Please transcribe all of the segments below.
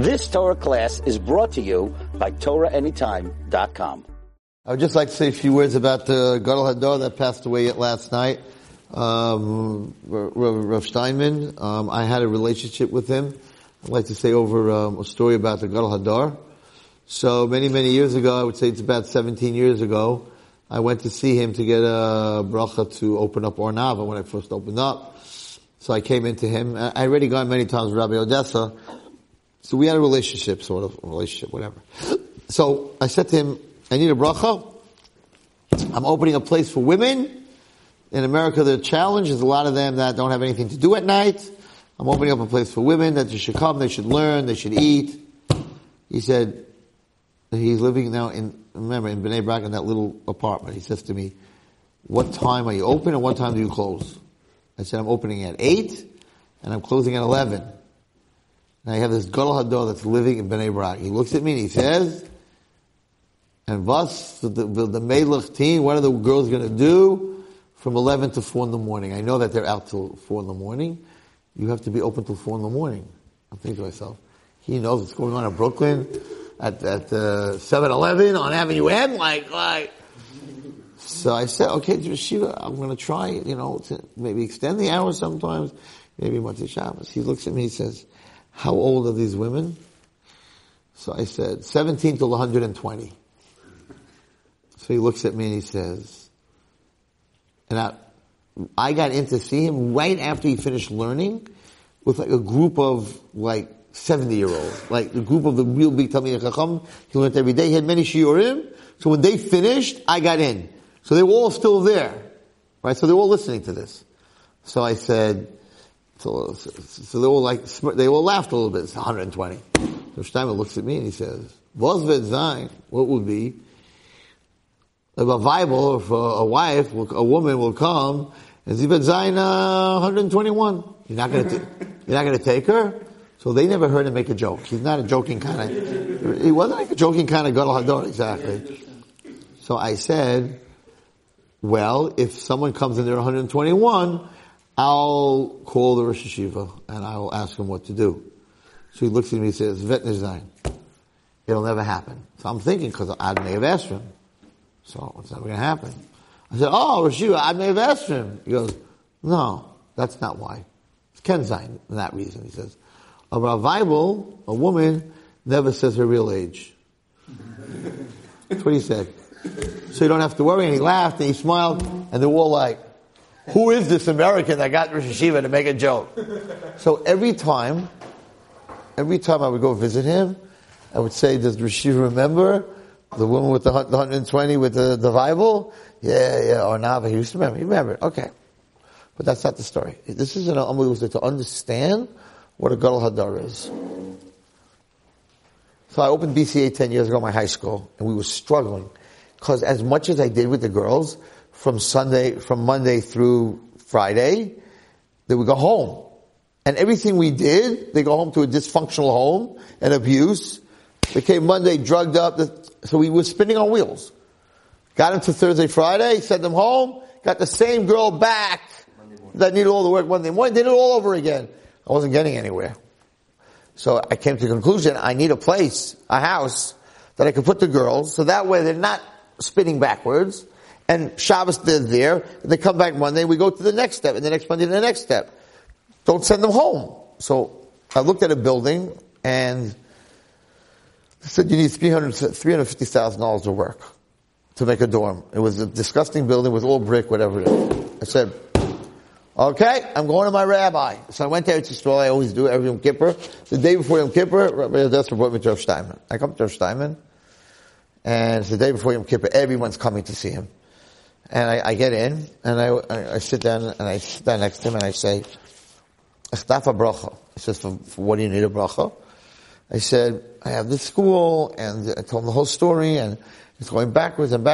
This Torah class is brought to you by TorahAnytime.com. I would just like to say a few words about the Gadol Hador that passed away last night, Rav Shteinman. I had a relationship with him. I'd like to say over a story about the Gadol Hador. So many years ago, I would say it's about 17 years ago, I went to see him to get a bracha to open up Ornava when I first opened up. So I came into him. I already gone many times with Rabbi Odessa. So we had a relationship, whatever. So I said to him, I need a bracha. I'm opening a place for women. In America, the challenge is a lot of them that don't have anything to do at night. I'm opening up a place for women that they should come, they should learn, they should eat. He said, he's living now in B'nei Brak in that little apartment. He says to me, what time are you open and what time do you close? I said, I'm opening at 8 and I'm closing at 11. And I have this Gadol Hador that's living in B'nei Brak. He looks at me and he says, and Vas, the Melech team, what are the girls going to do from 11 to 4 in the morning? I know that they're out till 4 in the morning. You have to be open till 4 in the morning. I'm thinking to myself, he knows what's going on in Brooklyn at 7-Eleven on Avenue M, like. So I said, okay, Shiva, I'm going to try, to maybe extend the hours sometimes, maybe Matzah Shabbos. He looks at me, he says, how old are these women? So I said, 17 till 120. So he looks at me and he says, and I got in to see him right after he finished learning with like a group of 70-year-olds, like the group of the real big Talmidei Chacham. He learned every day. He had many shiurim. So when they finished, I got in. So they were all still there, right? So they were all listening to this. So I said, so they all they all laughed a little bit. It's 120. So Shteinman looks at me and he says, what would be if a Bible for a wife, a woman will come and Zibet Zayin 121. You're not going to take her. So they never heard him make a joke. He's not a joking kind of. He wasn't like a joking kind of Gadol Hador, exactly. So I said, well, if someone comes in there 121, I'll call the Rosh Yeshiva and I'll ask him what to do. So he looks at me and says, it'll never happen. So I'm thinking, because I may have asked him. So it's never going to happen. I said, Rosh Yeshiva, I may have asked him. He goes, no, that's not why. It's Ken Zayin, for that reason, he says. A Ravaival, a woman, never says her real age. That's what he said. So you don't have to worry. And he laughed and he smiled. And they were all like, who is this American that got Rosh Yeshiva to make a joke? So every time I would go visit him, I would say, does Rosh Yeshiva remember the woman with the 120 with the Bible? Yeah, Ornava. He used to remember. He remembered. Okay. But that's not the story. This is an unbelievable story to understand what a Gadol Hador is. So I opened BCA 10 years ago in my high school, and we were struggling. Because as much as I did with the girls, from Monday through Friday, they would go home. And everything we did, they go home to a dysfunctional home and abuse. They came Monday drugged up, so we were spinning on wheels. Got them to Thursday, Friday, sent them home, got the same girl back that needed all the work Monday morning, did it all over again. I wasn't getting anywhere. So I came to the conclusion, I need a place, a house, that I could put the girls, so that way they're not spinning backwards, and Shabbos they're there, and they come back Monday, we go to the next step, and the next Monday to the next step. Don't send them home. So I looked at a building, and they said you need $350,000 to work, to make a dorm. It was a disgusting building with all brick, whatever it is. I said, okay, I'm going to my rabbi. So I went to Eretz Yisrael. I always do every Yom Kippur. The day before Yom Kippur, Rabbi Odessa brought me to Rav Shteinman. I come to Rav Shteinman, and it's the day before Yom Kippur. Everyone's coming to see him. And I get in, and I sit down, and I sit down next to him, and I say, Echdaf a bracha. He says, for what do you need a bracha? I said, I have this school, and I told him the whole story, and it's going backwards, and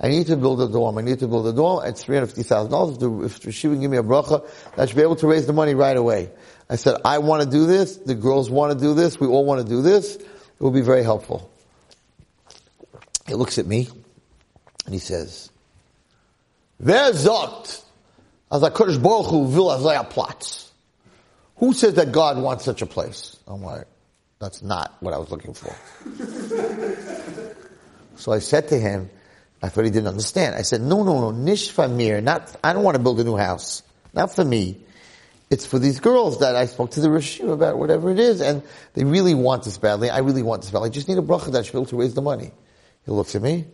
I need to build a dorm. It's $350,000. If she would give me a bracha, I should be able to raise the money right away. I said, I want to do this. The girls want to do this. We all want to do this. It will be very helpful. He looks at me, and he says, Wer sagt, as a Kodesh Baruch Hu will as a platz? Who says that God wants such a place? I'm like, That's not what I was looking for. So I said to him, I thought he didn't understand. I said, no, nishfamir, I don't want to build a new house. Not for me. It's for these girls that I spoke to the Rishu about, whatever it is, and they really want this badly. I really want this badly. I just need a bracha that should be able to raise the money. He looks at me.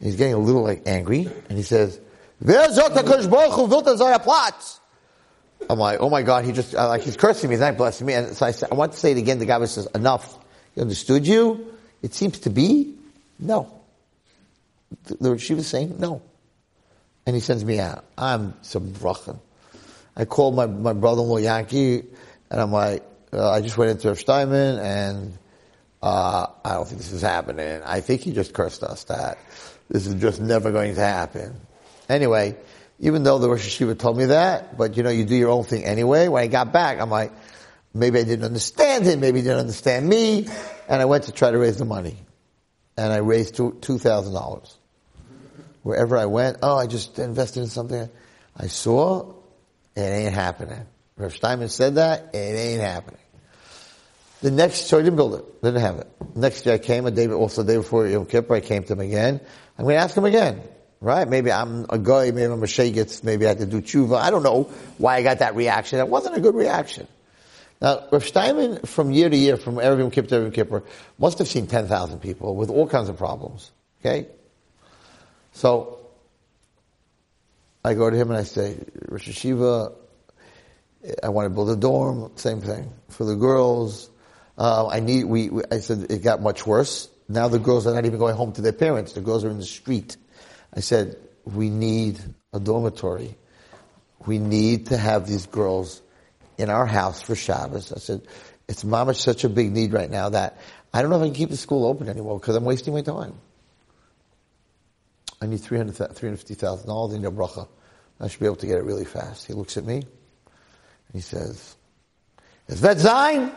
He's getting a little angry, and he says, I'm like, oh my God, he's cursing me, he's not blessing me. And so I said, I want to say it again. The guy says, enough. He understood you? It seems to be, no. She was saying, no. And he sends me out. I'm some bracha. I called my brother-in-law Yankee, and I'm like, I just went into Rav Shteinman, and I don't think this is happening. I think he just cursed us that this is just never going to happen. Anyway, even though the Rosh Hashiva told me that, but you do your own thing anyway. When I got back, I'm like, maybe I didn't understand him, maybe he didn't understand me, and I went to try to raise the money. And I raised $2,000. Wherever I went, I just invested in something. I saw, it ain't happening. Rav Shteinman said that, it ain't happening. The next, so I didn't build it. Didn't have it. Next year I came, the day before Yom Kippur, I came to him again. I'm going to ask him again, right? Maybe I'm a guy, maybe I'm a shegetz, maybe I had to do tshuva. I don't know why I got that reaction. It wasn't a good reaction. Now, Rav Shteinman, from year to year, from Erev Yom Kippur to Erev Yom Kippur, must have seen 10,000 people with all kinds of problems, okay? So, I go to him and I say, Rosh Hashiva, I want to build a dorm, same thing, for the girls. I said, it got much worse. Now the girls are not even going home to their parents. The girls are in the street. I said, we need a dormitory. We need to have these girls in our house for Shabbos. I said, it's mamash such a big need right now that I don't know if I can keep the school open anymore because I'm wasting my time. I need $350,000 in your bracha. I should be able to get it really fast. He looks at me, and he says, is that Zayin?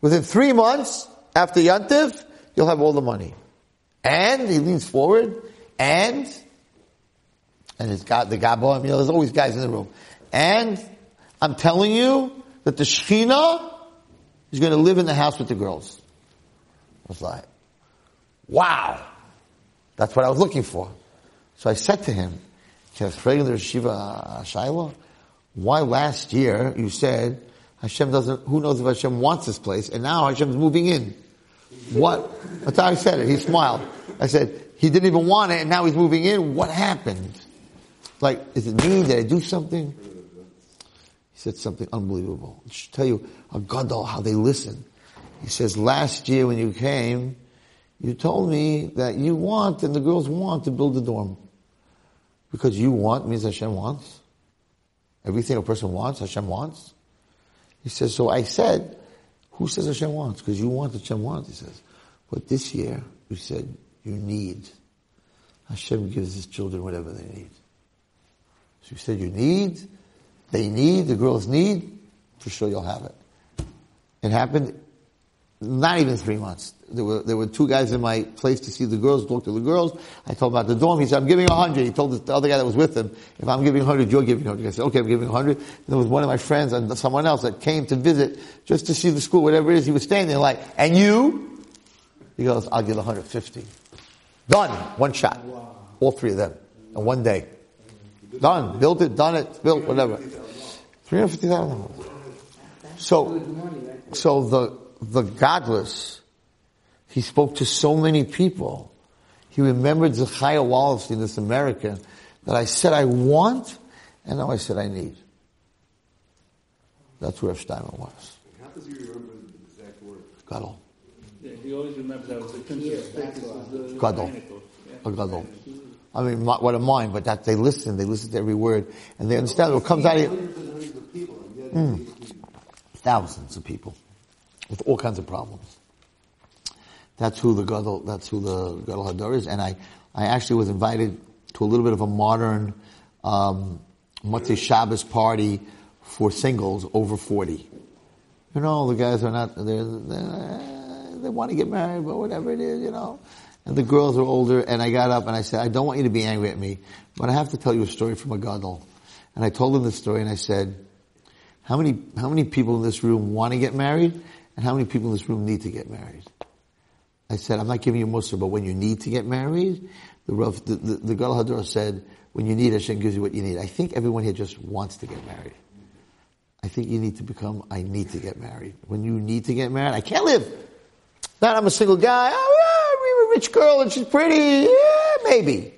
Within 3 months, after Yontif, you'll have all the money. And, he leans forward, and his God, the Gabon, there's always guys in the room. And, I'm telling you that the Shechina is going to live in the house with the girls. I was like, wow! That's what I was looking for. So I said to him, why last year you said, Hashem doesn't, who knows if Hashem wants this place, and now Hashem's moving in. What? That's how I said it. He smiled. I said, he didn't even want it, and now he's moving in. What happened? Like, is it me? Did I do something? He said something unbelievable. I should tell you, a gadol, how they listen. He says, last year when you came, you told me that you want, and the girls want, to build a dorm. Because you want means Hashem wants. Everything a person wants, Hashem wants. He says, so I said, who says Hashem wants? Because you want, Hashem wants. He says, but this year, you said, you need. Hashem gives his children whatever they need. So you said you need, they need, the girls need, for sure you'll have it. It happened. Not even 3 months. There were two guys in my place to see the girls, talk to the girls. I told him about the dorm. He said, I'm giving 100. He told the other guy that was with him, if I'm giving 100, you're giving 100. I said, okay, I'm giving 100. There was one of my friends and someone else that came to visit just to see the school, whatever it is. He was staying there like, and you? He goes, I'll give 150. Done. One shot. Wow. All three of them. In one day. Done. Built it, done it, built, whatever. $350,000. So the godless, he spoke to so many people. He remembered Zechiah Wallerstein, this American, that I said I want, and now I said I need. That's where Shteinman was. How does he remember the exact word? Gadol. Yeah, he always remembers that was a conscious. Gadol. A gadol. I mean, what a mind, but that they listen to every word, and they understand what comes out of you. Thousands of people. With all kinds of problems. That's who the Gadol Hador is. And I actually was invited to a little bit of a modern, Motzei Shabbos party for singles over 40. The guys are not, they want to get married, but whatever it is, And the girls are older, and I got up and I said, I don't want you to be angry at me, but I have to tell you a story from a Gadol. And I told them this story and I said, how many people in this room want to get married? and how many people in this room need to get married? I said, I'm not giving you mussar, but when you need to get married, the Gadol Hador said, when you need, Hashem gives you what you need. I think everyone here just wants to get married. I think you need to become, I need to get married. When you need to get married, I can't live. Not I'm a single guy. I'm a rich girl and she's pretty. Yeah, maybe.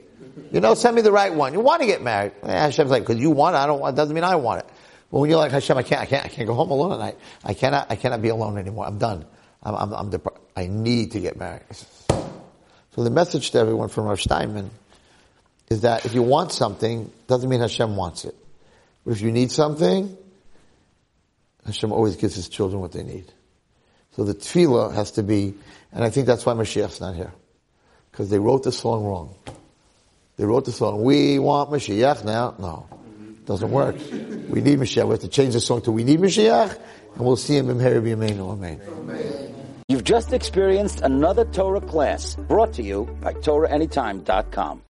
You know, send me the right one. You want to get married. Hashem's like, because you want it, I don't want it, doesn't mean I want it. But when you're like, Hashem, I can't go home alone at night. I cannot be alone anymore. I'm done. I need to get married. So the message to everyone from Rav Shteinman is that if you want something, doesn't mean Hashem wants it. But if you need something, Hashem always gives His children what they need. So the tefillah has to be, and I think that's why Mashiach's not here. Because they wrote the song wrong. They wrote the song, we want Mashiach now. No, it doesn't work. We need Mashiach. We have to change the song to we need Mashiach, and we'll see him in bimheirah b'yameinu. Amen. Amen. You've just experienced another Torah class brought to you by TorahAnytime.com.